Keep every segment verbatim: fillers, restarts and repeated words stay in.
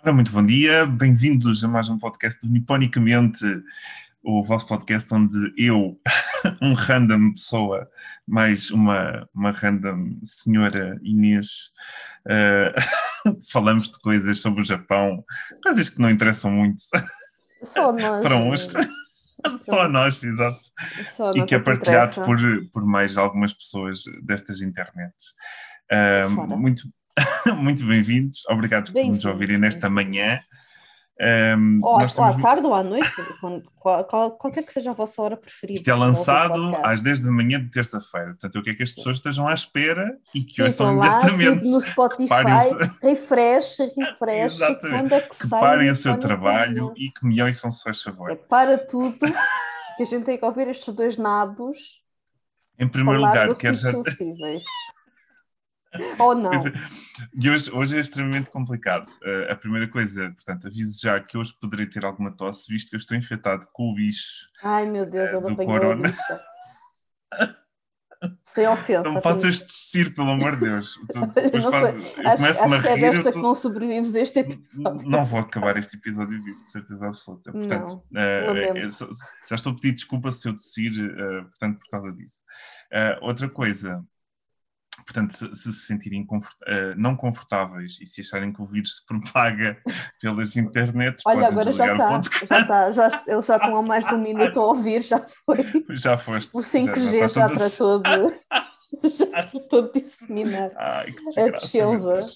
Ora, muito bom dia, bem-vindos a mais um podcast do Niponicamente, o vosso podcast onde eu, um random pessoa, mais uma, uma random senhora Inês, uh, falamos de coisas sobre o Japão, coisas que não interessam muito. Só nós. Para uns. Só a nós, exato. Só a e que é partilhado por, por mais algumas pessoas destas internets. Uh, muito, muito bem-vindos, obrigado bem por nos ouvirem nesta manhã. Um, ou, nós estamos... ou à tarde ou à noite, qual, qual, qualquer que seja a vossa hora preferida. Isto é lançado às dez da manhã de terça-feira, portanto eu quero que as pessoas estejam à espera e que ouçam imediatamente no Spotify, refresh, refresh, quando é que, que sai, parem o seu trabalho e que me ouçam, se faz favor. É para tudo, que a gente tem que ouvir estes dois nabos. Em primeiro lugar, quero já... Ou não? E hoje, hoje é extremamente complicado. Uh, a primeira coisa, portanto, aviso já que hoje poderei ter alguma tosse, visto que eu estou infectado com o bicho. Ai meu Deus, eu uh, não apanhei o bicho. Sem ofensa. Não me faças tossir, pelo amor de Deus. Tu, depois não faz, eu acho, começo acho a que é desta tô... que não sobrevives a este episódio. Não vou acabar este episódio vivo, de certeza absoluta. Portanto, não, uh, não já estou a pedir desculpa se eu tossir, uh, portanto, por causa disso. Uh, outra coisa. Portanto, se se sentirem confort- uh, não confortáveis e se acharem que o vírus se propaga pelas internets, olha, agora já está, já está, já está, eles já estão há mais de um minuto a ouvir, já foi. Já foste. O cinco G já, já, já tratou de, já tratou de disseminar. Ai, que desgraça. É pesquisa.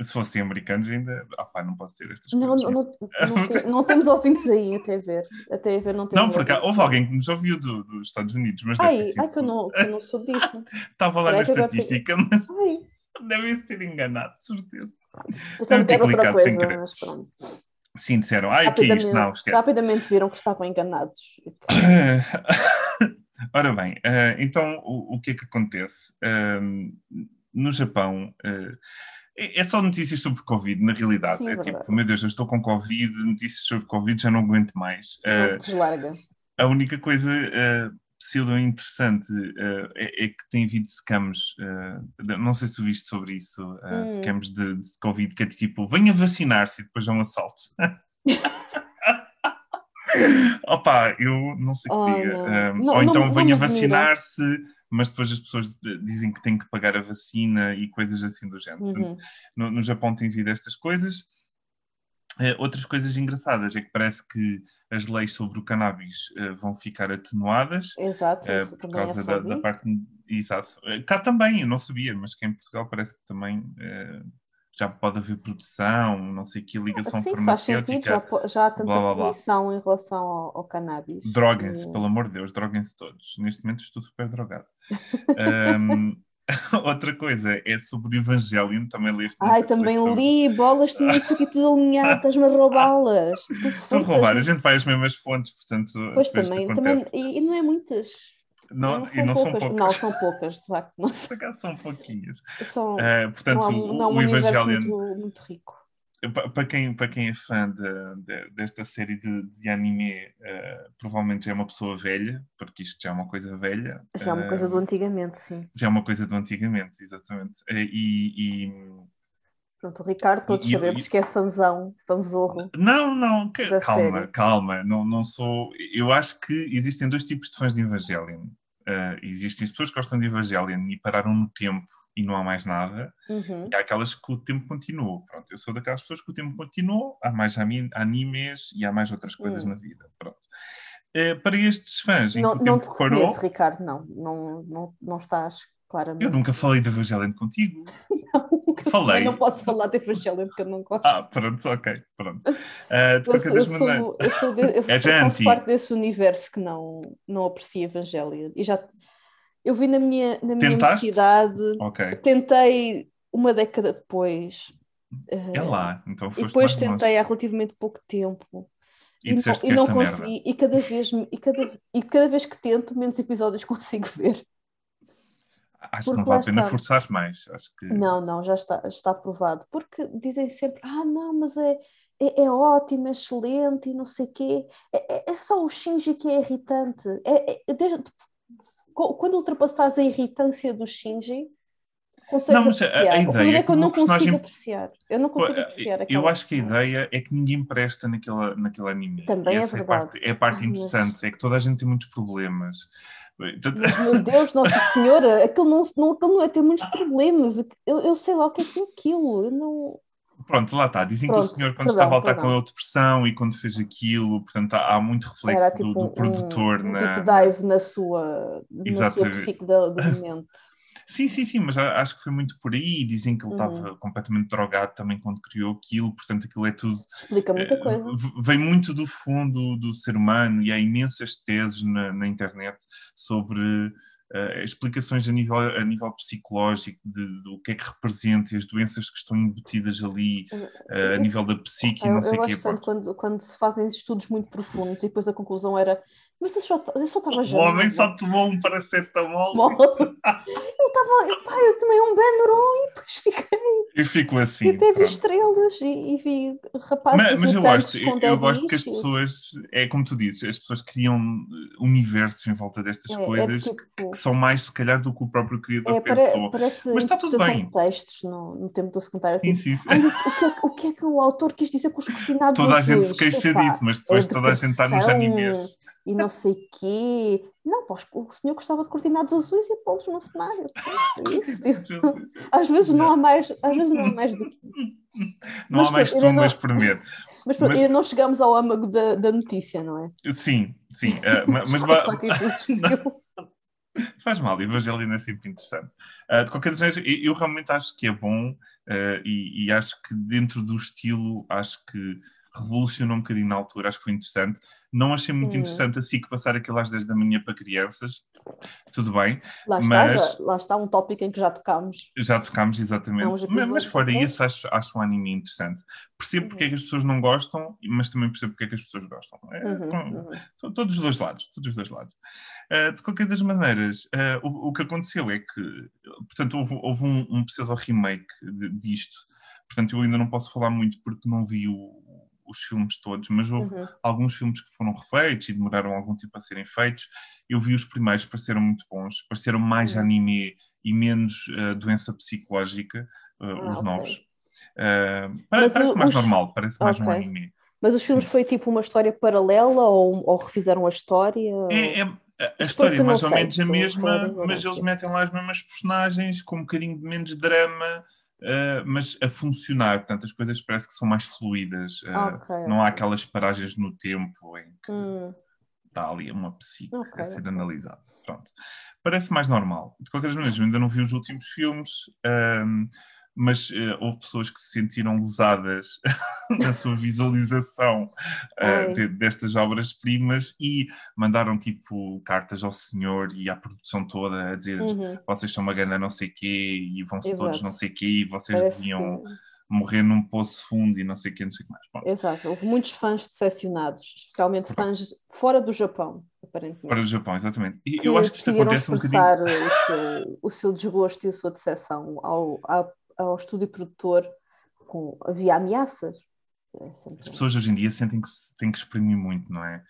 Se fossem americanos ainda, ah pá, não pode ser estas não, coisas. Não, não, não, tem, não temos ouvintes aí, até ver. Até ver não, temos não porque houve alguém que nos ouviu do, dos Estados Unidos, mas ai, deve ter sido... Ai, que eu não, que eu não sou disso. Estava lá na estatística, agora... mas ai. Devem-se ter enganado, de certeza. Eu também quero outra coisa, mas pronto. Sim, disseram, ai, que é isto? Não, esquece. Rapidamente viram que estavam enganados. Ora bem, uh, então o, o que é que acontece? Uh, no Japão... Uh, É só notícias sobre Covid, na realidade. Sim, é verdade. Tipo, meu Deus, eu estou com Covid, notícias sobre Covid, já não aguento mais. Não, uh, deslarga. A única coisa uh, pseudo-interessante uh, é, é que tem havido scams, uh, de, não sei se tu viste sobre isso, uh, hum. scams de, de Covid, que é tipo, venha vacinar-se e depois é um assalto. Opa, eu não sei o que diga. Oh, um, ou então não, venha não vacinar-se... mas depois as pessoas dizem que têm que pagar a vacina e coisas assim do género. Uhum. Portanto, no, no Japão tem vindo estas coisas. Uh, outras coisas engraçadas é que parece que as leis sobre o cannabis uh, vão ficar atenuadas. Exato, uh, por causa da, da parte... Exato. Cá também, eu não sabia, mas que em Portugal parece que também uh, já pode haver produção, não sei o que, ligação ah, sim, farmacêutica. Faz sentido, já, já há tanta blá, blá, blá. Poluição em relação ao, ao cannabis. Droguem-se, e... pelo amor de Deus, droguem-se todos. Neste momento estou super drogado. um, outra coisa é sobre o Evangelion, também leste. Ai, também li, sobre... bolas, tinha isso aqui tudo alinhado, estás-me a roubá-las. Estou a roubar, a gente vai às mesmas fontes, portanto. Pois também, também e, e não é muitas. Não, não, são, não poucas. são poucas. Não, são poucas, de facto. Não. São pouquinhas. São, uh, portanto, não, não o, o Evangelion. Muito, muito rico. Para quem, para quem é fã de, de, desta série de, de anime, uh, provavelmente já é uma pessoa velha, porque isto já é uma coisa velha. Já é uma uh, coisa do antigamente, sim. Já é uma coisa do antigamente, exatamente. Uh, e, e... Pronto, o Ricardo, todos e, sabemos e... que é fanzão, fanzorro. Não, não, que... calma, série. calma. Não, não sou... Eu acho que existem dois tipos de fãs de Evangelion. Uh, existem pessoas que gostam de Evangelion e pararam no tempo. E não há mais nada, uhum. E há aquelas que o tempo continuou, pronto, eu sou daquelas pessoas que o tempo continuou, há mais animes e há mais outras coisas uhum. na vida, pronto. Uh, para estes fãs, em não, que o não tempo te parou... Não te conheço, Ricardo, não, não, não, não estás claramente... Eu nunca falei de Evangelion contigo. Não, nunca falei. Não posso falar de Evangelion porque eu não gosto. Ah, pronto, ok, pronto. Uh, de qualquer das maneiras... Eu sou, eu sou de, eu faço parte desse universo que não, não aprecia Evangelion, e já... Eu vi na minha, na minha universidade, okay. Tentei uma década depois. É lá, então foste. E depois tentei longe. Há relativamente pouco tempo. E, e disseste não, que e não consegui. Merda. E cada, vez, e, cada, e cada vez que tento, menos episódios consigo ver. Acho porque que não vale a pena forçar mais. Acho que... Não, não, já está, está aprovado. Porque dizem sempre, ah não, mas é... É, é ótimo, é excelente e não sei o quê. É, é, é só o Shinji que é irritante. É, é, desde... Quando ultrapassares a irritância do Shinji, Não, mas a, a ideia é que eu não personagem... consigo apreciar. Eu não consigo apreciar aquela... Eu acho que a ideia é que ninguém presta naquela, naquela anime. Também e essa é verdade. É a parte, é a parte Ai, interessante, mas... é que toda a gente tem muitos problemas. Meu Deus, Nossa Senhora, aquilo não, não, aquilo não é ter muitos problemas. Eu, eu sei lá o que é que é aquilo, eu não... Pronto, lá está. Dizem Pronto, que o senhor, quando estava a voltar com a depressão e quando fez aquilo, portanto, há, há muito reflexo tipo do, do produtor um, um na... tipo dive na sua, na sua psique do momento. Sim, sim, sim, mas acho que foi muito por aí. Dizem que ele estava uhum. completamente drogado também quando criou aquilo, portanto, aquilo é tudo... Explica muita coisa. Vem muito do fundo do ser humano e há imensas teses na, na internet sobre... Uh, explicações a nível, a nível psicológico de, do que é que representa e as doenças que estão embutidas ali uh, Isso, a nível da psique e não sei o que é. Eu gosto quando, quando se fazem estudos muito profundos e depois a conclusão era mas eu só estava já... O homem só tomou um paracetamol. eu estava... Pá, eu tomei um Benuron e depois fiquei... Eu fico assim. Eu teve estrelas e, e vi rapazes... Mas, mas eu gosto, eu, eu gosto que as pessoas... É como tu dizes, as pessoas criam universos em volta destas é, coisas é tipo... que são mais, se calhar, do que o próprio criador é, pensou. Mas está tudo bem. Textos no, no tempo do secundário. Sim, sim, sim. O, que é, o que é que o autor quis dizer com os cortinados? Toda a gente se queixa disso, mas depois toda a gente está nos animes. E não sei o quê. Não, pô, o senhor gostava de cortinados azuis e polos no cenário. Isso, às vezes não há mais, às vezes não há mais do que isso. Não há mais sombras por medo. Mas pronto, ainda não chegamos ao âmago da, da notícia, não é? Sim, sim. Uh, mas faz mal, Evangelion é sempre interessante. Uh, de qualquer maneira, eu, eu realmente acho que é bom uh, e, e acho que dentro do estilo, acho que revolucionou um bocadinho na altura, acho que foi interessante. Não achei muito hum. interessante assim que passar aquilo às dez da manhã para crianças, tudo bem. Lá mas... está, lá está um tópico em que já tocámos. Já tocámos, exatamente. Não, já mas, mas fora isso, acho, acho um anime interessante. Percebo uhum. porque é que as pessoas não gostam, mas também percebo porque é que as pessoas gostam. É, uhum, uhum. Todos os dois lados, todos os dois lados. Uh, de qualquer das maneiras, uh, o, o que aconteceu é que, portanto, houve, houve um, um pseudo-remake de, disto. Portanto, eu ainda não posso falar muito porque não vi o os filmes todos, mas houve uhum. alguns filmes que foram refeitos e demoraram algum tempo a serem feitos. Eu vi os primeiros, pareceram muito bons, pareceram mais uhum. anime e menos uh, doença psicológica, uh, ah, os okay. novos. Uh, parece parece os... mais normal, parece okay. mais um anime. Mas os filmes foi tipo uma história paralela ou, ou refizeram a história? É, é, a, a história é mais ou menos a mesma, mas eles metem lá as mesmas personagens com um bocadinho de menos drama. Uh, mas a funcionar, portanto, as coisas parece que são mais fluídas, uh, okay, não há okay. aquelas paragens no tempo em que hum. está ali uma psique okay, a ser okay. analisada. Pronto. Parece mais normal. De qualquer maneira, eu ainda não vi os últimos filmes, uh, mas uh, houve pessoas que se sentiram lesadas na sua visualização uh, de, destas obras-primas e mandaram tipo cartas ao senhor e à produção toda a dizer uhum. vocês são uma ganda não sei quê e vão-se Exato. Todos não sei quê e vocês Parece deviam que... morrer num poço fundo e não sei quê, não sei o que mais. Bom. Exato, houve muitos fãs decepcionados, especialmente Pronto. Fãs fora do Japão, aparentemente. Fora do Japão, exatamente. E que eu acho que isto acontece um bocadinho... O seu, o seu desgosto e a sua decepção ao... À... ao estúdio produtor com, havia ameaças. É sempre... As pessoas hoje em dia sentem que se, têm que exprimir muito, não é?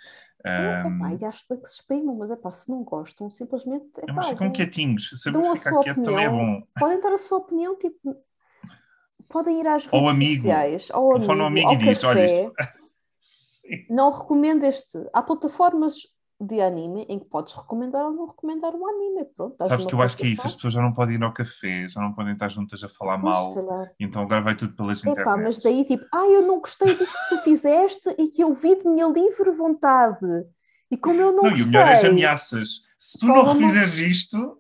Um... É, epá, e acho que se exprimam, mas epá, se não gostam, simplesmente... Epá, mas ficam quietinhos, saber ficar quieto opinião, também é bom. Podem dar a sua opinião, tipo... Podem ir às redes amigo, sociais, ao amigo, ao amigo e diz, café. Olha isto. Não recomendo este. Há plataformas de anime em que podes recomendar ou não recomendar um anime, pronto. Sabes que eu acho que é isso, as pessoas já não podem ir ao café, já não podem estar juntas a falar pois mal, calhar. Então agora vai tudo pelas internet. Epá, mas daí tipo, ah, eu não gostei disto que tu fizeste e que eu vi de minha livre vontade. E como eu não, não gostei... Não, e o melhor é as ameaças. Se tu não refizeres isto...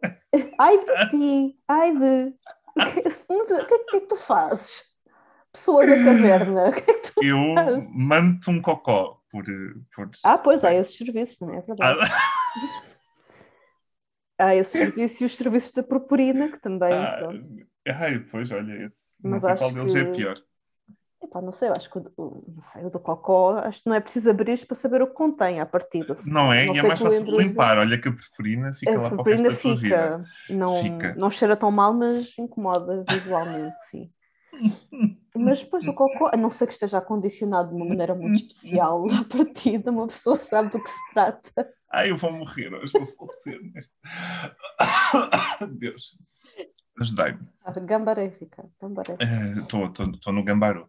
Ai de ti, ai de... O que, que, que é que tu fazes? Pessoa da caverna, o que é que tu Eu fazes? Mando-te um cocó. Por, por... Ah, pois, há esses serviços, não é verdade? Ah. Há esses serviços e os serviços da purpurina, que também... Ah, ai, pois, olha, esse. Mas não sei qual deles que... é pior. Epá, não sei, eu acho que o, o, não sei, o do cocó, acho que não é preciso abrir isto para saber o que contém à partida. Não é? Não e é mais fácil de limpar. Olha que a purpurina fica a lá para o resto da tua vida. Não, fica. Não cheira tão mal, mas incomoda visualmente, sim. Mas depois o cocô, a não ser que esteja acondicionado de uma maneira muito especial à partida, uma pessoa sabe do que se trata. Ai, eu vou morrer hoje, vou falecer neste Deus. Ajudai-me. Gambarei, Ricardo. Estou no gambaro.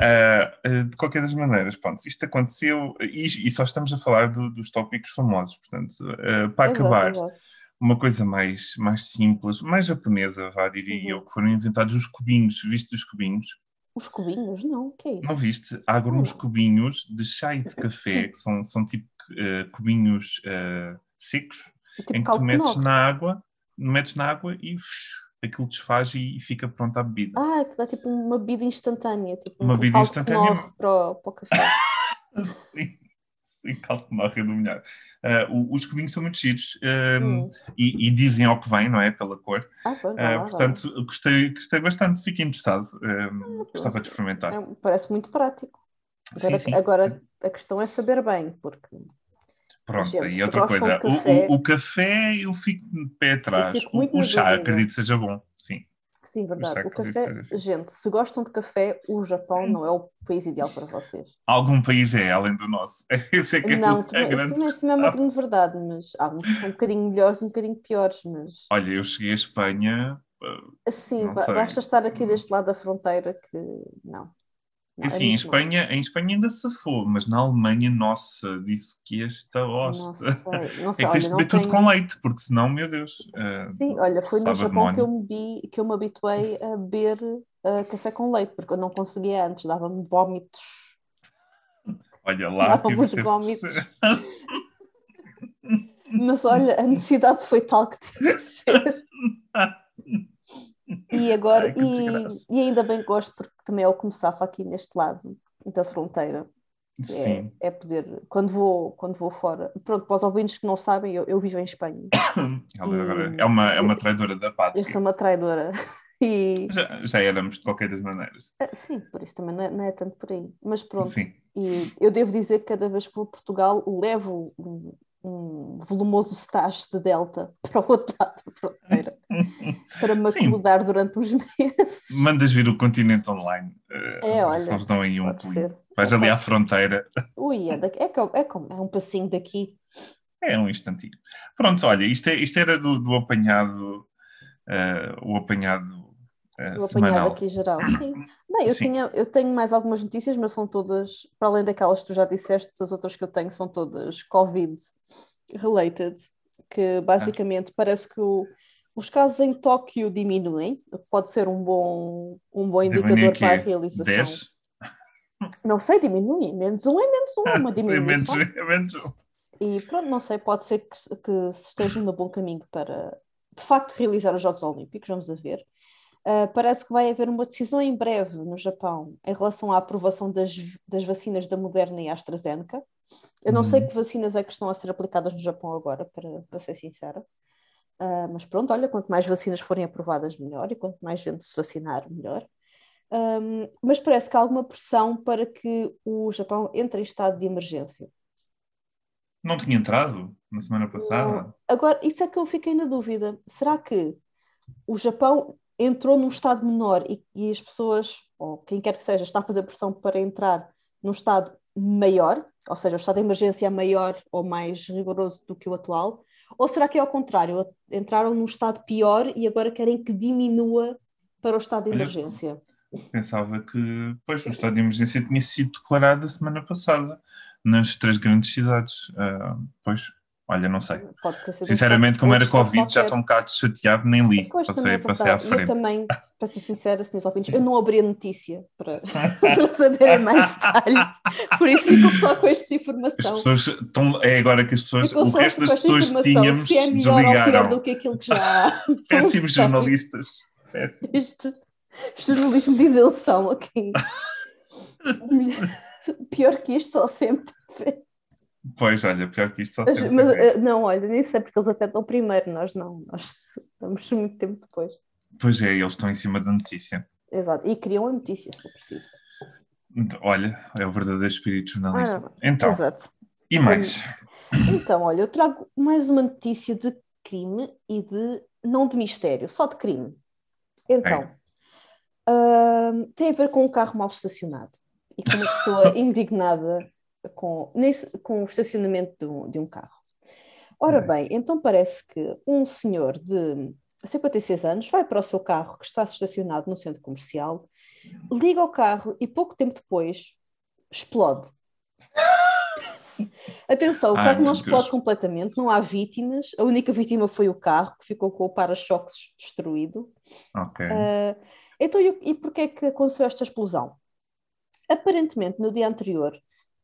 Uh, uh, de qualquer das maneiras, pronto, isto aconteceu e, e só estamos a falar do, dos tópicos famosos, portanto, uh, para exato, acabar, exato. Uma coisa mais, mais simples, mais japonesa, vá, diria uhum. eu, que foram inventados os cubinhos, viste os cubinhos? Os cubinhos? Não, o que é isso? Não viste? Há alguns uhum. cubinhos de chá e de café, que são, são tipo uh, cubinhos uh, secos, tipo em que tu metes na água, metes na água e... Uff, aquilo desfaz e fica pronta a bebida. Ah, que dá tipo uma bebida instantânea. Tipo uma um bebida instantânea. Para o, para o café. Sim, sim, caldo nove é do melhor. Uh, os cubinhos são muito giros uh, e, e dizem ao que vem, não é? Pela cor. Ah, bom, vai, uh, vai, portanto, vai. Gostei, gostei bastante, fiquei interessado. Uh, ah, gostava bom. de experimentar. É, parece muito prático. Agora, sim, sim, agora sim. A questão é saber bem, porque... Pronto, gente, e outra coisa, café, o, o, o café eu fico de pé atrás, o, o chá dúvida. Acredito seja bom, sim. Sim, verdade, o, o café, gente, se gostam de café, o Japão não é o país ideal para vocês. Algum país é, além do nosso, esse é que não, é, é grande. Não, isso não é uma grande verdade, mas há uns que são um bocadinho melhores e um bocadinho piores, mas... Olha, eu cheguei à Espanha... Sim, basta estar aqui deste lado da fronteira que não... Assim, em Espanha, em Espanha ainda safou, mas na Alemanha, nossa, disse que esta hosta. É que tens de beber tudo com leite, porque senão, meu Deus. Uh, Sim, olha, foi no Japão que eu, me bi, que eu me habituei a beber uh, café com leite, porque eu não conseguia antes, dava-me vómitos. Olha lá, dava-me os vómitos. Mas olha, a necessidade foi tal que teve de ser. E agora, ai, e, e ainda bem gosto, porque também é o que me safa aqui neste lado da fronteira. Sim. É, é poder, quando vou, quando vou fora, pronto, para os ouvintes que não sabem, eu, eu vivo em Espanha. E, é, uma, é uma traidora da pátria. Eu sou uma traidora. E... Já, já éramos de qualquer das maneiras. Ah, sim, por isso também não é, não é tanto por aí. Mas pronto, sim. E eu devo dizer que cada vez que vou a Portugal, levo um, um volumoso stash de Delta para o outro lado da fronteira. Para me acomodar durante uns meses. Mandas vir o Continente Online. É, olha. Só dão aí um pulinho. Vais é ali à fronteira. Ui, é, daqui, é, é, como, é um passinho daqui. É um instantinho. Pronto, olha, isto, é, isto era do, do apanhado, uh, o apanhado uh, o semanal. Apanhado aqui geral, sim. Bem, eu, sim. Tinha, eu tenho mais algumas notícias, mas são todas, para além daquelas que tu já disseste, as outras que eu tenho são todas Covid-related, que basicamente ah. parece que o... Os casos em Tóquio diminuem, pode ser um bom, um bom indicador para a realização. dez Não sei, diminui. Menos um é menos um, é uma diminuição. É menos, é menos um. E pronto, não sei, pode ser que, que se esteja no bom caminho para, de facto, realizar os Jogos Olímpicos, vamos a ver. Uh, parece que vai haver uma decisão em breve no Japão em relação à aprovação das, das vacinas da Moderna e AstraZeneca. Eu não hum. sei que vacinas é que estão a ser aplicadas no Japão agora, para, para ser sincera. Uh, mas pronto, olha, quanto mais vacinas forem aprovadas, melhor, e quanto mais gente se vacinar, melhor. Um, mas parece que há alguma pressão para que o Japão entre em estado de emergência. Não tinha entrado na semana passada? Não. Agora, isso é que eu fiquei na dúvida. Será que o Japão entrou num estado menor e, e as pessoas, ou quem quer que seja, está a fazer pressão para entrar num estado maior, ou seja, o estado de emergência é maior ou mais rigoroso do que o atual? Ou será que é ao contrário? Entraram num estado pior e agora querem que diminua para o estado de emergência? Eu pensava que, pois, o estado de emergência tinha sido declarado a semana passada, nas três grandes cidades. Uh, pois, olha, não sei. Sinceramente, como era Covid, já estou um bocado chateado, nem li. Passei, passei à frente. Eu também, para ser sincera, senhores ouvintes, eu não abri a notícia para, para saber mais detalhe. Por isso fico só com esta informação. As pessoas estão, é agora que as pessoas, o resto das pessoas que tínhamos, se é melhor ou pior do que aquilo que já há. Péssimos jornalistas. Péssimo. Este jornalismo de isenção aqui. Pior que isto, só sempre. Pois, olha, pior que isto só sempre. Mas, não, olha, nem sei, porque eles até estão primeiro, nós não, nós estamos muito tempo depois. Pois é, eles estão em cima da notícia. Exato, e criam a notícia, se for preciso. Olha, é o verdadeiro espírito de jornalismo. Ah, então, exato. E mais? Então, olha, eu trago mais uma notícia de crime e de, não de mistério, só de crime. Então, é. uh, tem a ver com um carro mal estacionado e com uma pessoa indignada... Com, nesse, com o estacionamento de um, de um carro. Ora bem, então parece que um senhor de a cinquenta e seis anos, vai para o seu carro que está estacionado no centro comercial, liga o carro e pouco tempo depois explode. Atenção, o Ai, carro não explode Deus. completamente, não há vítimas, a única vítima foi o carro que ficou com o para-choques destruído. Ok. Uh, então, e, e porquê é que aconteceu esta explosão? Aparentemente, no dia anterior,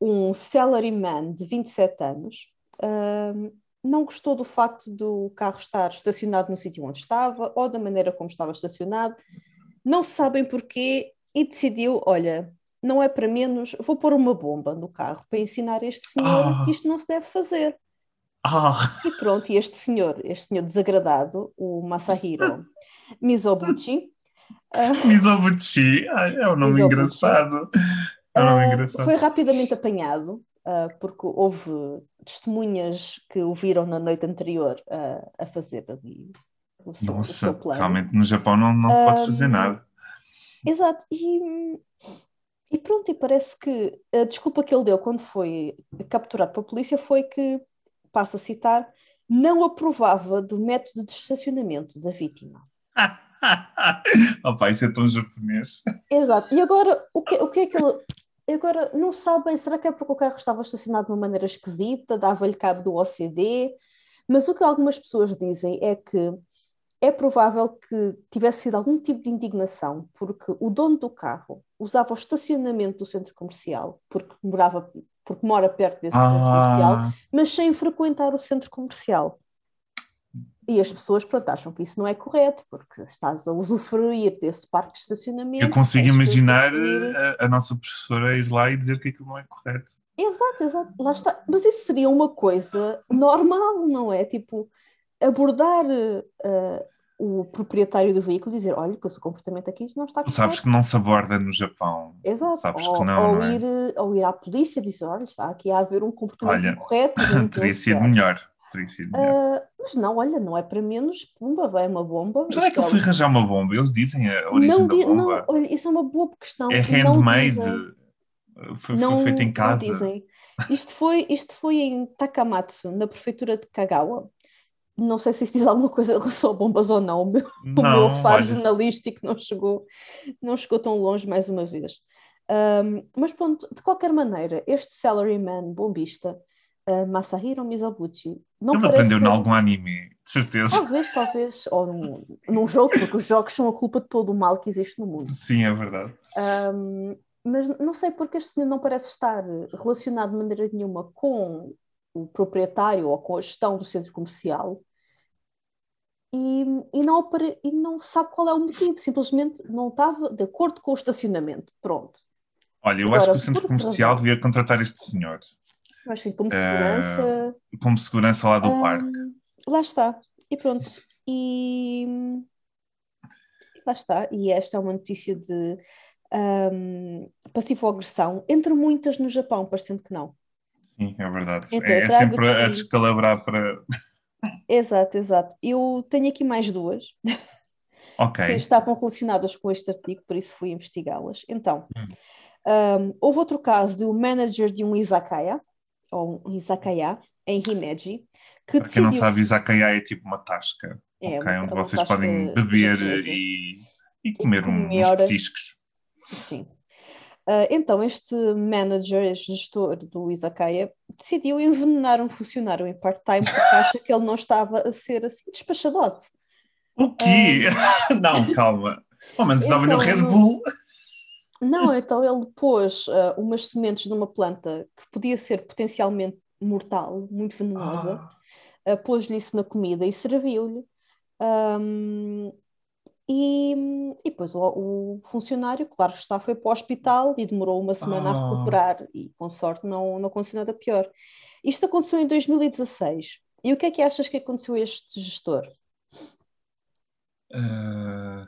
um salaryman de vinte e sete anos uh, não gostou do facto do carro estar estacionado no sítio onde estava ou da maneira como estava estacionado, não sabem porquê, e decidiu, olha, não é para menos, vou pôr uma bomba no carro para ensinar este senhor oh. que isto não se deve fazer. Oh. E pronto, e este senhor, este senhor desagradado, o Masahiro Mizobuchi. uh, Mizobuchi, é um nome Mizobuchi. engraçado. É um nome uh, engraçado. Foi rapidamente apanhado, uh, porque houve testemunhas que o viram na noite anterior uh, a fazer ali o seu, Nossa, o seu plano. Realmente no Japão não, não se pode uh, fazer nada. Exato, e... E pronto, e parece que a desculpa que ele deu quando foi capturado pela polícia foi que, passo a citar, não aprovava do método de estacionamento da vítima. Opa, isso é tão japonês. Exato. E agora, o que, o que é que ele... Agora, não sabem, será que é porque o carro estava estacionado de uma maneira esquisita, dava-lhe cabo do O C D? Mas o que algumas pessoas dizem é que é provável que tivesse sido algum tipo de indignação, porque o dono do carro usava o estacionamento do centro comercial, porque, morava, porque mora perto desse ah. centro comercial, mas sem frequentar o centro comercial. E as pessoas, pronto, acham que isso não é correto, porque estás a usufruir desse parque de estacionamento. Eu consigo imaginar a, a nossa professora ir lá e dizer que aquilo não é correto. Exato, exato, lá está. Mas isso seria uma coisa normal, não é? Tipo, abordar uh, o proprietário do veículo e dizer, olha, que o seu comportamento aqui não está correto. Sabes que não se aborda no Japão. Exato. Sabes ou, que não, ou, não é? ir, ou ir à polícia e dizer, olha, está aqui a haver um comportamento incorreto. Teria sido melhor. Teria sido melhor. Uh, mas não, olha, não é para menos. Pumba, vai uma bomba. Mas onde é que eu fui arranjar uma bomba? Eles dizem a origem não, da bomba. Não, olha, isso é uma boa questão. É handmade. Foi, foi feito em casa. Não dizem. Isto foi, isto foi em Takamatsu, na prefeitura de Kagawa. Não sei se isso diz alguma coisa em relação a bombas ou não. O meu, não, o meu faro jornalístico não chegou, não chegou tão longe mais uma vez. Um, mas pronto, de qualquer maneira, este salaryman bombista, uh, Masahiro Mizobuchi... Não Ele parece... aprendeu em algum anime, de certeza. Talvez, talvez. Ou num, num jogo, porque os jogos são a culpa de todo o mal que existe no mundo. Sim, é verdade. Um, mas não sei porque este senhor não parece estar relacionado de maneira nenhuma com o proprietário ou com a gestão do centro comercial. E, e, não, e não sabe qual é o motivo, simplesmente não estava de acordo com o estacionamento. Pronto. Olha, eu Agora, acho que o centro comercial razão, devia contratar este senhor. Acho que como segurança... Uh, como segurança lá do uh, parque. Lá está. E pronto. E... Lá está. E esta é uma notícia de um, passivo-agressão, entre muitas no Japão, parecendo que não. Sim, é verdade. Então, é é sempre aqui... a descalabrar para... Exato, exato. Eu tenho aqui mais duas okay. que estavam relacionadas com este artigo, por isso fui investigá-las. Então, hum. um, houve outro caso de um manager de um izakaya, ou um izakaya, em Himeji, que para quem decidiu... não sabe, izakaya é tipo uma tasca, é, okay? uma, onde uma vocês podem beber e, e comer e um, uns petiscos. Sim. Uh, então, este manager, este gestor do izakaya, decidiu envenenar um funcionário em part-time porque acha que ele não estava a ser assim despachadote. O quê? Um... Não, calma. Pelo menos dava-lhe o Red Bull. Não, então ele pôs uh, umas sementes de uma planta que podia ser potencialmente mortal, muito venenosa, ah. uh, pôs-lhe isso na comida e serviu-lhe. Um... E, e depois o, o funcionário, claro que está, foi para o hospital e demorou uma semana oh. a recuperar e com sorte não, não aconteceu nada pior. Isto aconteceu em dois mil e dezasseis. E o que é que achas que aconteceu a este gestor? Uh,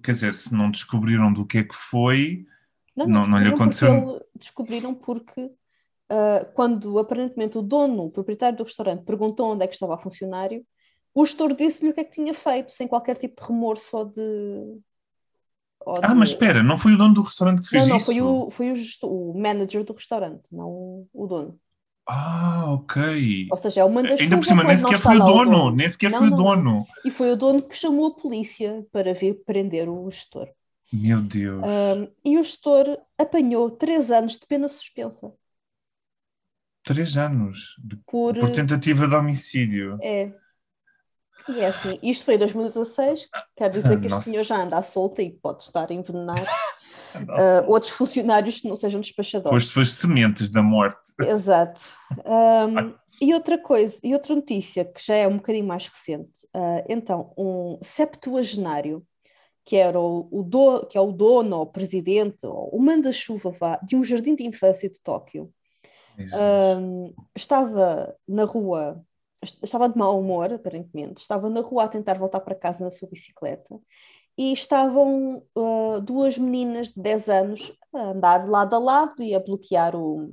quer dizer, se não descobriram do que é que foi, não, não, não, não lhe aconteceu... Porque ele, descobriram porque... Uh, quando aparentemente o dono, o proprietário do restaurante, perguntou onde é que estava o funcionário, o gestor disse-lhe o que é que tinha feito, sem qualquer tipo de remorso ou de... Ou ah, de... mas espera, não foi o dono do restaurante que fez isso? Não, não, isso? foi, o, foi o, gestor, o manager do restaurante, não o dono. Ah, ok. Ou seja, é uma das ainda por cima, nem sequer foi o dono, nem sequer foi o dono. E foi o dono que chamou a polícia para vir prender o gestor. Meu Deus. Um, e o gestor apanhou três anos de pena suspensa. Três anos? De, por... por tentativa de homicídio. É. E é assim, isto foi em dois mil e dezasseis, quer dizer que este senhor já anda à solta e pode estar envenenado. Uh, outros funcionários que não sejam despachadores. Pois as sementes da morte. Exato. Um, e outra coisa, e outra notícia que já é um bocadinho mais recente. Uh, então, um septuagenário, que, era o, o do, que é o dono, ou presidente, ou o manda-chuva de um jardim de infância de Tóquio, um, estava na rua... Estava de mau humor, aparentemente. Estava na rua a tentar voltar para casa na sua bicicleta e estavam uh, duas meninas de dez anos a andar lado a lado e a bloquear o,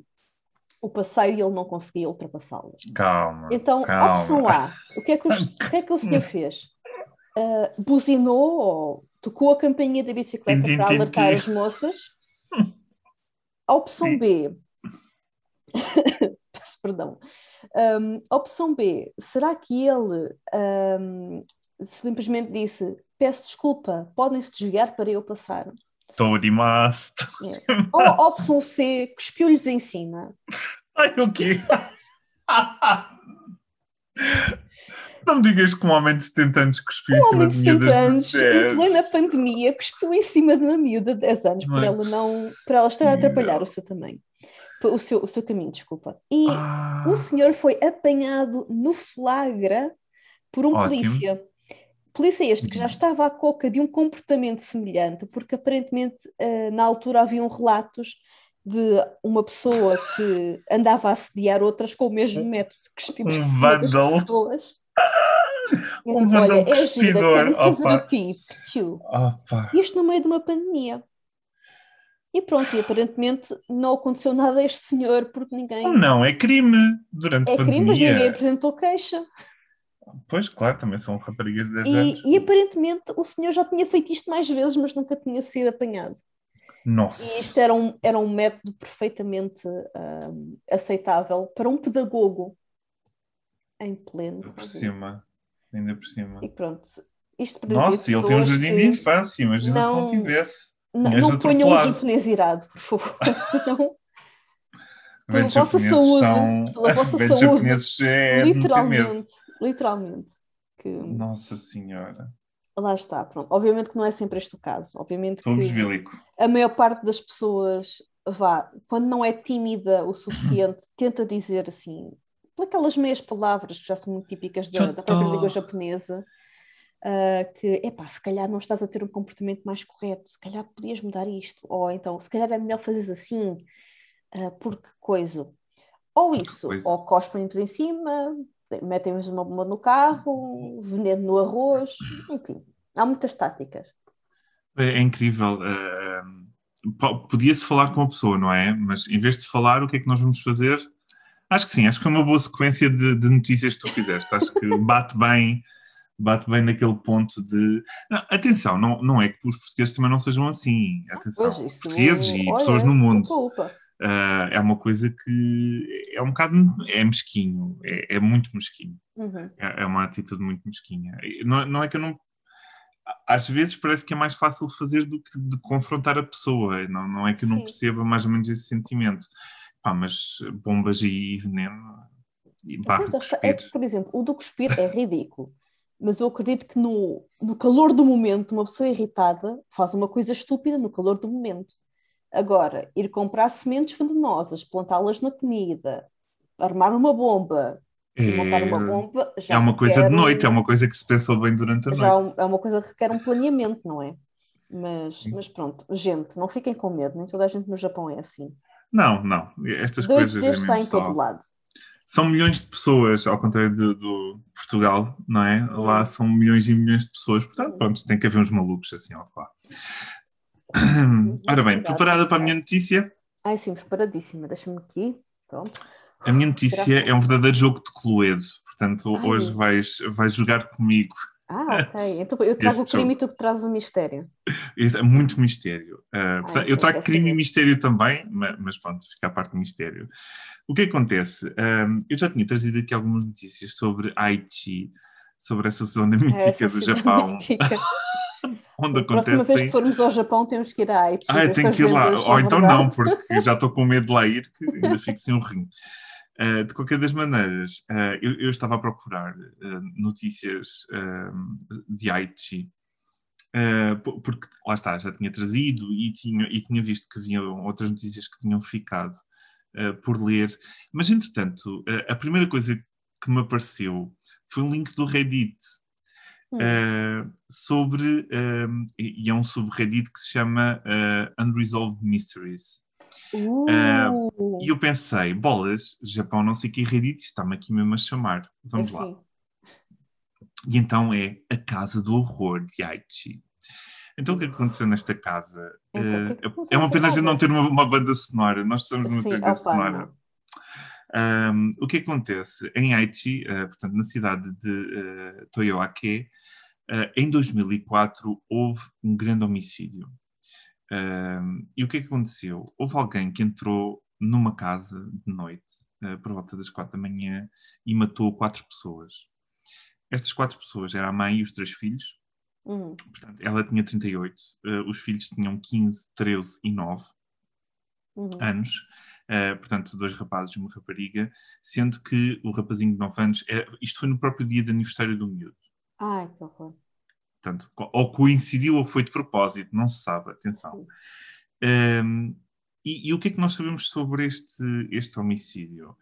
o passeio e ele não conseguia ultrapassá-las. Calma, então, calma. Opção A. O que é que o, o, que é que o senhor fez? Uh, buzinou ou tocou a campainha da bicicleta para alertar as moças? A opção Sim. B... Peço perdão. Um, opção B, será que ele um, simplesmente disse: peço desculpa, podem-se desviar para eu passar? Torimasu. É. Ou opção C, cuspiu-lhes em cima. Ai, o quê? Não me digas que um homem de setenta anos cuspiu em cima de uma miúda de dez anos. Em plena pandemia, cuspiu em cima de uma miúda de dez anos para ela, não, para ela estar a atrapalhar o seu tamanho. O seu, o seu caminho, desculpa. E ah. o senhor foi apanhado no flagra por um Ótimo. polícia. Polícia este que já estava à coca de um comportamento semelhante, porque aparentemente na altura haviam relatos de uma pessoa que andava a assediar outras com o mesmo método que estivemos um vândalo. Pessoas. Um então, vândalo olha, é gira, quero fazer a ti. Isto no meio de uma pandemia. E pronto, e aparentemente não aconteceu nada a este senhor, porque ninguém... Não, é crime durante a pandemia. É crime, mas ninguém apresentou queixa. Pois, claro, também são raparigas de dez anos. E aparentemente o senhor já tinha feito isto mais vezes, mas nunca tinha sido apanhado. Nossa. E isto era um, era um método perfeitamente um, aceitável para um pedagogo em pleno. Por cima, ainda por cima. E pronto, isto para Nossa, dizer, ele tem um jardim de infância, imagina não... se não tivesse. Não, não ponham um japonês irado, por favor. Não. Pela vossa saúde. São... Pela vossa Vete saúde. É literalmente. Literalmente. Que... Nossa Senhora. Lá está, pronto. Obviamente que não é sempre este o caso. Obviamente Estou que desvilico. A maior parte das pessoas, vá, quando não é tímida o suficiente, tenta dizer assim, aquelas meias palavras que já são muito típicas da, da própria língua japonesa. Uh, que, epá, se calhar não estás a ter um comportamento mais correto, se calhar podias mudar isto, ou então, se calhar é melhor fazeres assim, uh, porque coisa. Ou isso, pois. Ou cospem-nos em cima, metem-nos uma bomba no carro, veneno no arroz, enfim, há muitas táticas. É, é incrível, uh, podia-se falar com a pessoa, não é? Mas em vez de falar, o que é que nós vamos fazer? Acho que sim, acho que foi uma boa sequência de, de notícias que tu fizeste, acho que bate bem... Bate bem naquele ponto de... Não, atenção, não, não é que os portugueses também não sejam assim. Atenção, ah, pois, portugueses é... e Olha, pessoas no mundo. Opa, opa. Uh, é uma coisa que é um bocado... É mesquinho, é, é muito mesquinho. Uhum. É, é uma atitude muito mesquinha. Não, não é que eu não... Às vezes parece que é mais fácil fazer do que de confrontar a pessoa. Não, não é que eu Sim. não perceba mais ou menos esse sentimento. Pá, mas bombas e veneno... E barra de cuspir. É que, por exemplo, o do cuspir é ridículo. Mas eu acredito que no, no calor do momento, uma pessoa irritada faz uma coisa estúpida no calor do momento. Agora, ir comprar sementes venenosas, plantá-las na comida, armar uma bomba, é... montar uma bomba... Já é uma coisa de noite, um... é uma coisa que se pensou bem durante a já noite. É uma coisa que requer um planeamento, não é? Mas, mas pronto, gente, não fiquem com medo, nem toda a gente no Japão é assim. Não, não, estas Dois coisas... Dois saem todo lado. São milhões de pessoas, ao contrário do, do Portugal, não é? Lá são milhões e milhões de pessoas. Portanto, pronto, tem que haver uns malucos assim, ó, lá. Ora bem, preparada para a minha notícia? Ai, sim, preparadíssima. Deixa-me aqui. Pronto. A minha notícia é um verdadeiro jogo de Cluedo. Portanto, hoje vais, vais jogar comigo. Ah, ok. Então eu trago o crime e tu que trazes o mistério. Este é muito mistério. Uh, portanto, Ai, eu trago crime ser. e mistério também, mas, mas pronto, fica a parte do mistério. O que acontece? Um, eu já tinha trazido aqui algumas notícias sobre Aichi, sobre essa zona mítica é, essa do Japão. Mítica. Onde a próxima vez que formos ao Japão temos que ir a Aichi. Ah, eu tenho que ir lá. Ou oh, então não, porque já estou com medo de lá ir, que ainda fico sem um rim. Uh, de qualquer das maneiras, uh, eu, eu estava a procurar uh, notícias uh, de Aichi, uh, porque lá está, já tinha trazido e tinha, e tinha visto que havia outras notícias que tinham ficado uh, por ler. Mas, entretanto, uh, a primeira coisa que me apareceu foi um link do Reddit uh, hum. sobre, uh, e é um subreddit que se chama uh, Unresolved Mysteries. Uh, uh. E eu pensei, bolas, Japão não sei que Reddit, está-me aqui mesmo a chamar, vamos assim. lá. E então é a Casa do Horror de Aichi. Então o que aconteceu nesta casa? Então, que uh, que é uma pena a gente não ter uma, uma banda sonora, nós precisamos de uma Sim, trilha opa, sonora. Um, o que acontece? Em Aichi, uh, portanto na cidade de uh, Toyoake, uh, em dois mil e quatro houve um grande homicídio. Uh, e o que é que aconteceu? Houve alguém que entrou numa casa de noite, uh, por volta das quatro da manhã, e matou quatro pessoas. Estas quatro pessoas eram a mãe e os três filhos. Uhum. Portanto, ela tinha trinta e oito, uh, os filhos tinham quinze, treze e nove uhum. anos. Uh, portanto, dois rapazes e uma rapariga, sendo que o rapazinho de nove anos... É, isto foi no próprio dia de aniversário do miúdo. Ai, que horror. Portanto, ou coincidiu ou foi de propósito, não se sabe, atenção. Um, e, e o que é que nós sabemos sobre este, este homicídio?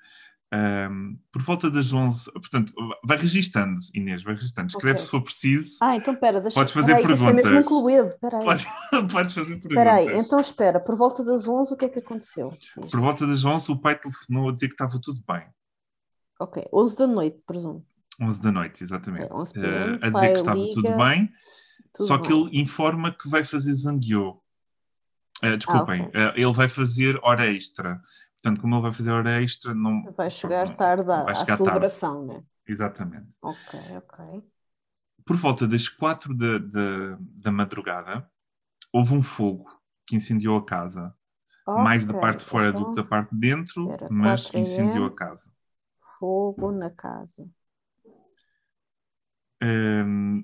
Um, por volta das onze, portanto, vai registando, Inês, vai registando, escreve okay. se for preciso. Ah, então espera, deixa... Podes fazer peraí, perguntas. Isto é mesmo incluído, espera aí. Podes, podes fazer perguntas. Espera aí, então espera, por volta das onze o que é que aconteceu? Por volta das onze o pai telefonou a dizer que estava tudo bem. Ok, onze da noite, presumo. onze da noite, exatamente. É, P M, uh, a dizer que estava liga, tudo bem, tudo só bom. Que ele informa que vai fazer zangueou. Uh, desculpem, ah, okay. uh, ele vai fazer hora extra. Portanto, como ele vai fazer hora extra, não... Vai chegar não, tarde à, vai chegar à celebração, não é? Né? Exatamente. Ok, ok. Por volta das quatro da, da, da madrugada, houve um fogo que incendiou a casa. Okay, mais da parte de fora então, do que da parte de dentro, mas incendiou a casa. Fogo na casa. Um,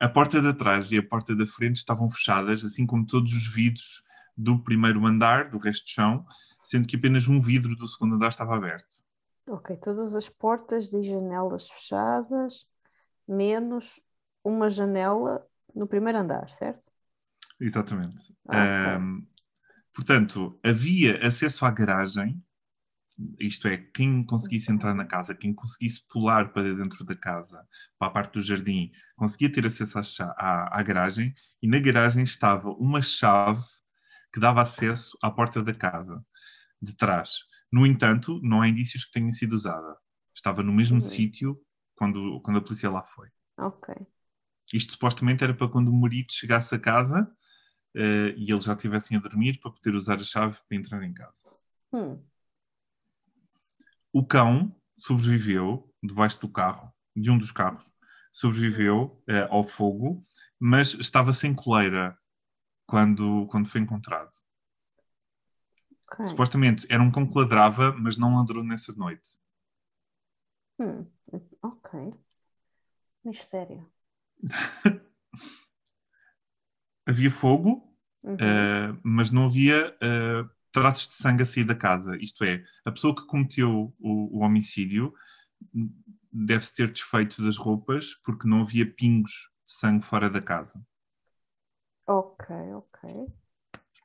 a porta de trás e a porta da frente estavam fechadas, assim como todos os vidros do primeiro andar, do resto do chão, sendo que apenas um vidro do segundo andar estava aberto. Ok, todas as portas e janelas fechadas, menos uma janela no primeiro andar, certo? Exatamente. Ah, um, okay. Portanto, havia acesso à garagem, isto é, quem conseguisse entrar na casa, quem conseguisse pular para dentro da casa, para a parte do jardim, conseguia ter acesso à, chave, à, à garagem, e na garagem estava uma chave que dava acesso à porta da casa, de trás. No entanto, não há indícios que tenha sido usada. Estava no mesmo sítio quando, quando a polícia lá foi. Ok. Isto supostamente era para quando o marido chegasse a casa uh, e eles já estivessem a dormir para poder usar a chave para entrar em casa. Hum. O cão sobreviveu debaixo do carro, de um dos carros, sobreviveu uh, ao fogo, mas estava sem coleira quando, quando foi encontrado. Okay. Supostamente era um cão que ladrava, mas não ladrou nessa noite. Hum, ok. Mistério. Havia fogo, uhum. uh, mas não havia... Uh, traços de sangue a sair da casa, isto é, a pessoa que cometeu o, o homicídio deve-se ter desfeito das roupas porque não havia pingos de sangue fora da casa. Ok, ok.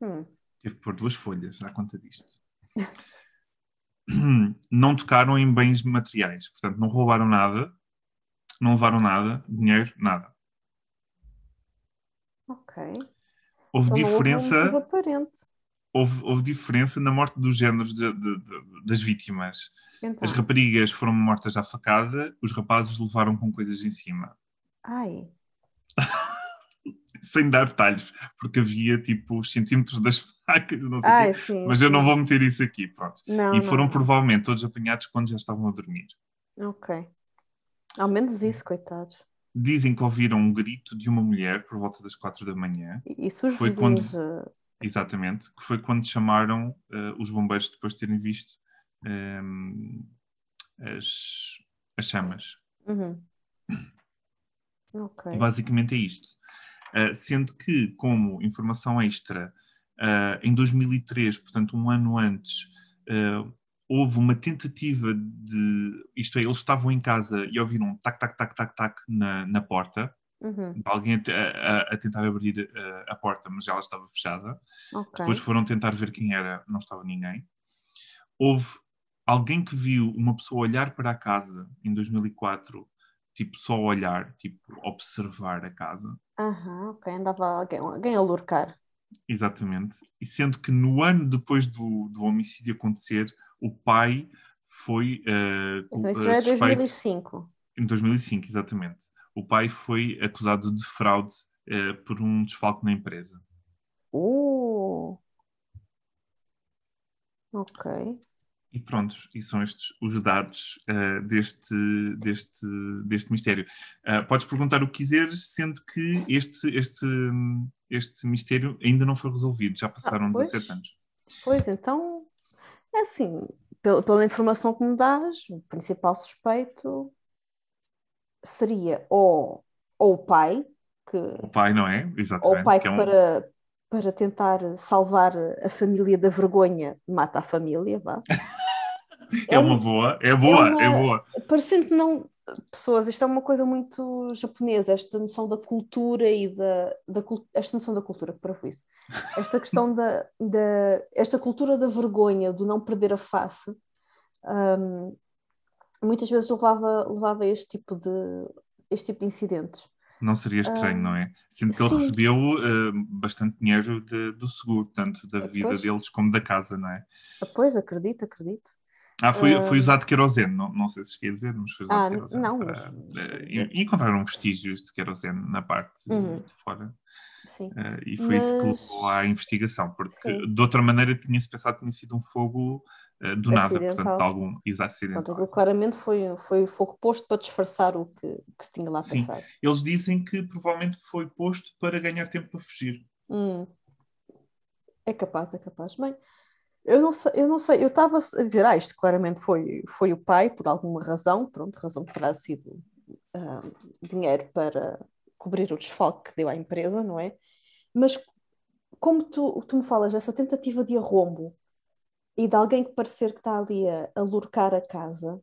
Hum. Tive que pôr duas folhas à conta disto. Não tocaram em bens materiais, portanto não roubaram nada, não levaram nada, dinheiro, nada. Ok. Houve então, diferença... Houve um aparente. Houve, houve diferença na morte dos géneros de, de, de, das vítimas. Então. As raparigas foram mortas à facada, os rapazes levaram com coisas em cima. Ai! Sem dar detalhes, porque havia tipo os centímetros das facas, não sei Ai, quê, sim, mas sim. eu não vou meter isso aqui, pronto. Não, e foram não. provavelmente todos apanhados quando já estavam a dormir. Ok. Ao menos isso, coitados. dizem que ouviram um grito de uma mulher por volta das quatro da manhã. Isso os foi quando... Exatamente, que foi quando chamaram uh, os bombeiros depois de terem visto um, as, as chamas. Uhum. Okay. Basicamente é isto. Uh, sendo que, como informação extra, uh, em dois mil e três, portanto um ano antes, uh, houve uma tentativa de... Isto é, eles estavam em casa e ouviram um tac, tac, tac, tac, tac na, na porta. Uhum. De alguém a, a, a tentar abrir a, a porta, mas ela estava fechada. Okay. Depois foram tentar ver quem era, não estava ninguém. Houve alguém que viu uma pessoa olhar para a casa em dois mil e quatro, tipo só olhar, tipo observar a casa. Uhum, ok, andava alguém, alguém a lurcar. Exatamente. E sendo que no ano depois do, do homicídio acontecer, o pai foi uh, então isso uh, já é dois mil e cinco. Em dois mil e cinco, exatamente. O pai foi acusado de fraude uh, por um desfalque na empresa. Uh. Ok. E pronto, e são estes os dados uh, deste, deste, deste mistério. Uh, podes perguntar o que quiseres, sendo que este, este, este mistério ainda não foi resolvido. Já passaram ah, pois, dezassete anos. Pois, então, é assim, pela, pela informação que me dás, o principal suspeito... seria ou, ou o pai que o pai não é exatamente ou o pai que é um... para, para tentar salvar a família da vergonha mata a família, vá. é, é uma um, boa é boa é, uma, é boa parecendo que não pessoas isto é uma coisa muito japonesa, esta noção da cultura e da, da esta noção da cultura para isso esta questão da, da esta cultura da vergonha do não perder a face um, muitas vezes levava, levava este, tipo de, este tipo de incidentes. Não seria estranho, uh, não é? Sendo que sim. Ele recebeu uh, bastante dinheiro de, do seguro, tanto da vida pois. Deles como da casa, não é? Pois, acredito, acredito. Ah, foi, uh, foi usado querosene, não, não sei se esqueci dizer, mas foi usado ah, querosene. Não, para, mas... uh, encontraram vestígios de querosene na parte uhum. de fora. Sim. Uh, e foi mas... isso que levou à investigação, porque sim. de outra maneira tinha-se pensado que tinha sido um fogo... do nada, acidental. Portanto, de algum acidental. Portanto, claramente foi, foi fogo posto para disfarçar o que, que se tinha lá sim. passado. Eles dizem que provavelmente foi posto para ganhar tempo para fugir. Hum. É capaz, é capaz. Bem, eu não sei, eu não sei, eu estava a dizer, ah, isto claramente foi, foi o pai, por alguma razão, pronto, razão que terá sido uh, dinheiro para cobrir o desfalque que deu à empresa, não é? Mas como tu, tu me falas dessa tentativa de arrombo, e de alguém que parecer que está ali a, a lurcar a casa.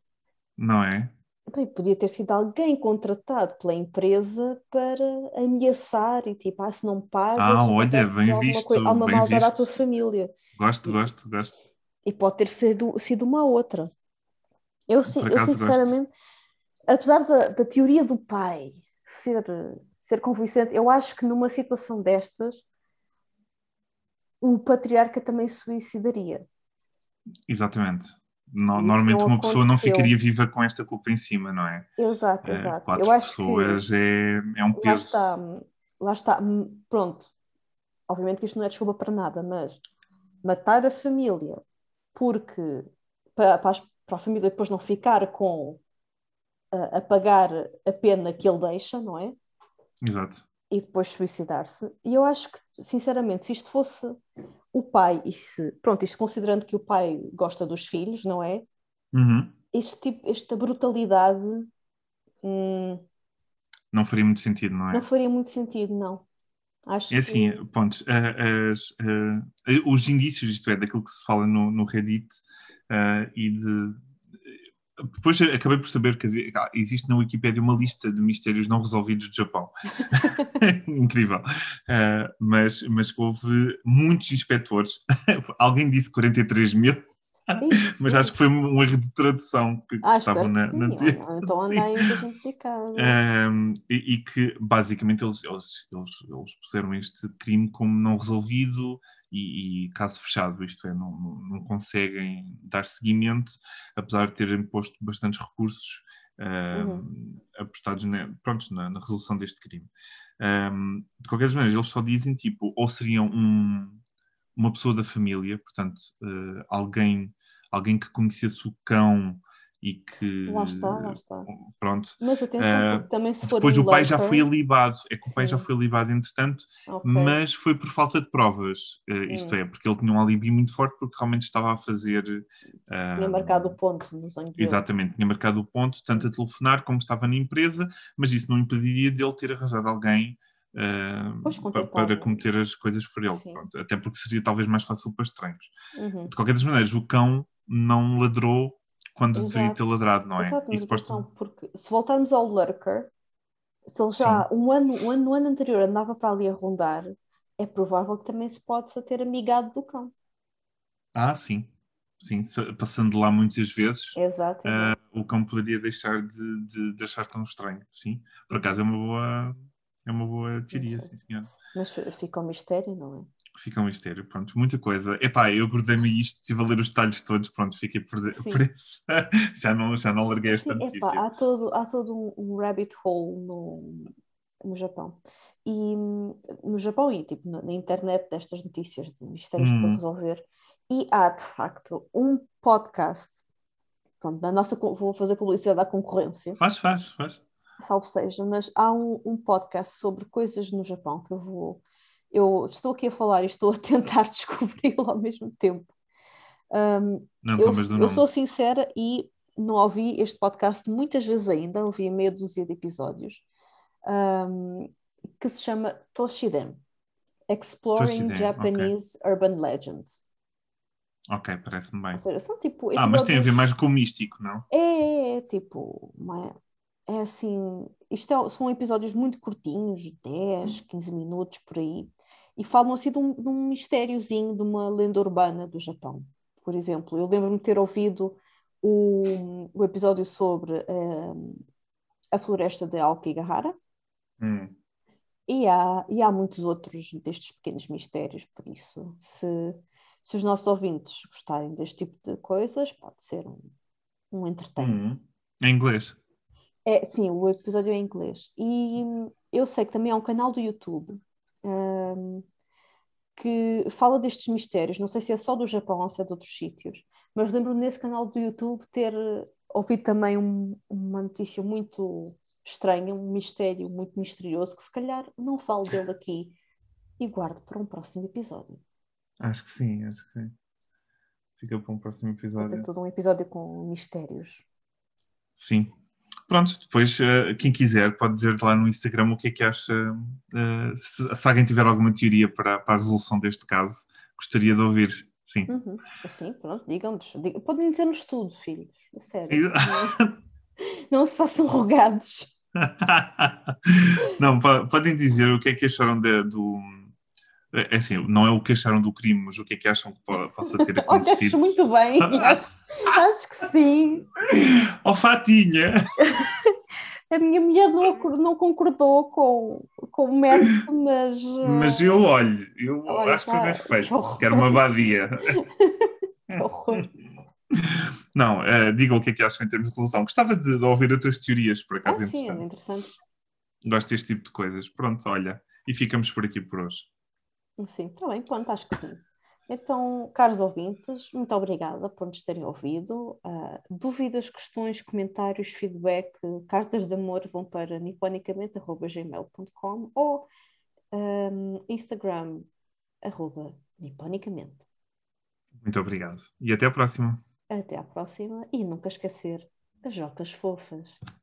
Não é? Bem, podia ter sido alguém contratado pela empresa para ameaçar e tipo, ah, se não pagas... Ah, olha, bem visto, coisa, há uma bem maldade visto. À tua família. Gosto, e, gosto, gosto. E pode ter sido, sido uma outra. Eu, sim, eu sinceramente, gosto. Apesar da, da teoria do pai ser, ser convincente, eu acho que numa situação destas, o patriarca também se suicidaria. Exatamente. No, normalmente uma aconteceu. Pessoa não ficaria viva com esta culpa em cima, não é? Exato, exato. É, quatro eu acho pessoas que é, é um peso. Lá está, lá está, pronto. Obviamente que isto não é desculpa para nada, mas matar a família porque para, para a família depois não ficar com a, a pagar a pena que ele deixa, não é? Exato. E depois suicidar-se. E eu acho que, sinceramente, se isto fosse o pai, e se, pronto, isto considerando que o pai gosta dos filhos, não é? Uhum. Este tipo, esta brutalidade... Hum, não faria muito sentido, não é? Não faria muito sentido, não. Acho é assim, que... pontos. Uh, uh, uh, os indícios, isto é, daquilo que se fala no, no Reddit uh, e de... Depois acabei por saber que existe na Wikipédia uma lista de mistérios não resolvidos do Japão. Incrível. Uh, mas, mas houve muitos inspectores. Alguém disse quarenta e três mil, isso, mas sim. Acho que foi um erro de tradução que, ah, que estavam na... Que na... Então andei identificado. Uh, e, e que basicamente eles, eles, eles, eles puseram este crime como não resolvido... E, e caso fechado, isto é, não, não conseguem dar seguimento, apesar de terem posto bastantes recursos uh, uhum. apostados na, pronto, na, na resolução deste crime. Um, de qualquer maneira, eles só dizem, tipo, ou seriam um, uma pessoa da família, portanto, uh, alguém, alguém que conhecesse o cão e que... Lá está, lá está. Pronto. Mas atenção, uh, também se for depois o pai leitor... já foi alibado, é que o pai Sim. já foi alibado entretanto, okay. mas foi por falta de provas, uh, isto hum. é, porque ele tinha um alibi muito forte porque realmente estava a fazer... Uh, tinha marcado o ponto no sangue. Exatamente, tinha marcado o ponto, tanto a telefonar como estava na empresa, mas isso não impediria dele ter arranjado alguém Uh, para, para cometer as coisas por ele. Pronto, até porque seria talvez mais fácil para estranhos. Uhum. De qualquer das maneiras, o cão não ladrou quando Exato. Deveria ter ladrado, não é? Exatamente, isso posto... porque se voltarmos ao lurker, se ele já um ano, um ano, um ano anterior andava para ali a rondar, é provável que também se pode-se ter amigado do cão. Ah, sim. Sim, passando lá muitas vezes, exato, exato. Uh, o cão poderia deixar de, de, de achar tão estranho. Sim, por acaso é uma boa... É uma boa teoria, sim, senhora. Mas fica um mistério, não é? Fica um mistério, pronto. Muita coisa. Epá, eu guardei-me isto, estive a ler os detalhes todos, pronto, fiquei por, por isso. já, não, já não larguei esta sim, notícia. Epá, há todo, há todo um rabbit hole no, no Japão. E no Japão e tipo, na, na internet destas notícias de mistérios hum. para resolver. E há, de facto, um podcast. Pronto, na nossa, vou fazer publicidade à concorrência. Faz, faz, faz. Salve seja, mas há um, um podcast sobre coisas no Japão que eu vou... Eu estou aqui a falar e estou a tentar descobri-lo ao mesmo tempo. Um, não, eu, eu não. sou sincera e não ouvi este podcast muitas vezes ainda, ouvi meia dúzia de episódios, um, que se chama Toshiden, Exploring Toshiden, Japanese okay. Urban Legends. Ok, parece-me bem. Ou seja, são tipo episódios... Ah, mas tem a ver mais com o místico, não? É, é, é tipo... Uma... É assim, isto é, são episódios muito curtinhos, dez, quinze minutos por aí, e falam assim de um, de um mistériozinho, de uma lenda urbana do Japão. Por exemplo, eu lembro-me de ter ouvido o, o episódio sobre um, a floresta de Aokigahara, hum. e, há, e há muitos outros destes pequenos mistérios, por isso, se, se os nossos ouvintes gostarem deste tipo de coisas, pode ser um, um entretenimento. Hum. Em inglês? É, sim, o episódio é em inglês. E eu sei que também há um canal do YouTube um, que fala destes mistérios. Não sei se é só do Japão ou se é de outros sítios, mas lembro-me nesse canal do YouTube ter ouvido também um, uma notícia muito estranha, um mistério muito misterioso, que se calhar não falo dele aqui e guardo para um próximo episódio. Acho que sim, acho que sim. Fica para um próximo episódio. Mas é todo um episódio com mistérios. Sim. Pronto, depois uh, quem quiser pode dizer lá no Instagram o que é que acha, uh, se, se alguém tiver alguma teoria para, para a resolução deste caso, gostaria de ouvir, sim. Uhum. Sim, pronto, digam-nos, digam, podem dizer-nos tudo, filhos, a sério, não, não se façam rogados. Não, podem dizer o que é que acharam de, do... É assim, não é o que acharam do crime, mas o que é que acham que possa ter acontecido. Olha, acho muito bem, acho, acho que sim. Ó oh, Fatinha! A minha mulher não, não concordou com, com o médico, mas... Mas eu olho, eu olha, acho que foi bem feito, se quer uma badia. Que horror. Não, uh, digam o que é que acham em termos de resolução. Gostava de, de ouvir outras teorias, por acaso ah, é interessante. Sim, é interessante. Gosto deste tipo de coisas. Pronto, olha, e ficamos por aqui por hoje. Sim, está bem, pronto, acho que sim. Então, caros ouvintes, muito obrigada por nos terem ouvido. Uh, dúvidas, questões, comentários, feedback, cartas de amor vão para niponicamente arroba gmail ponto com ou um, Instagram arroba niponicamente. Muito obrigado. E até à próxima. Até à próxima. E nunca esquecer as jocas fofas.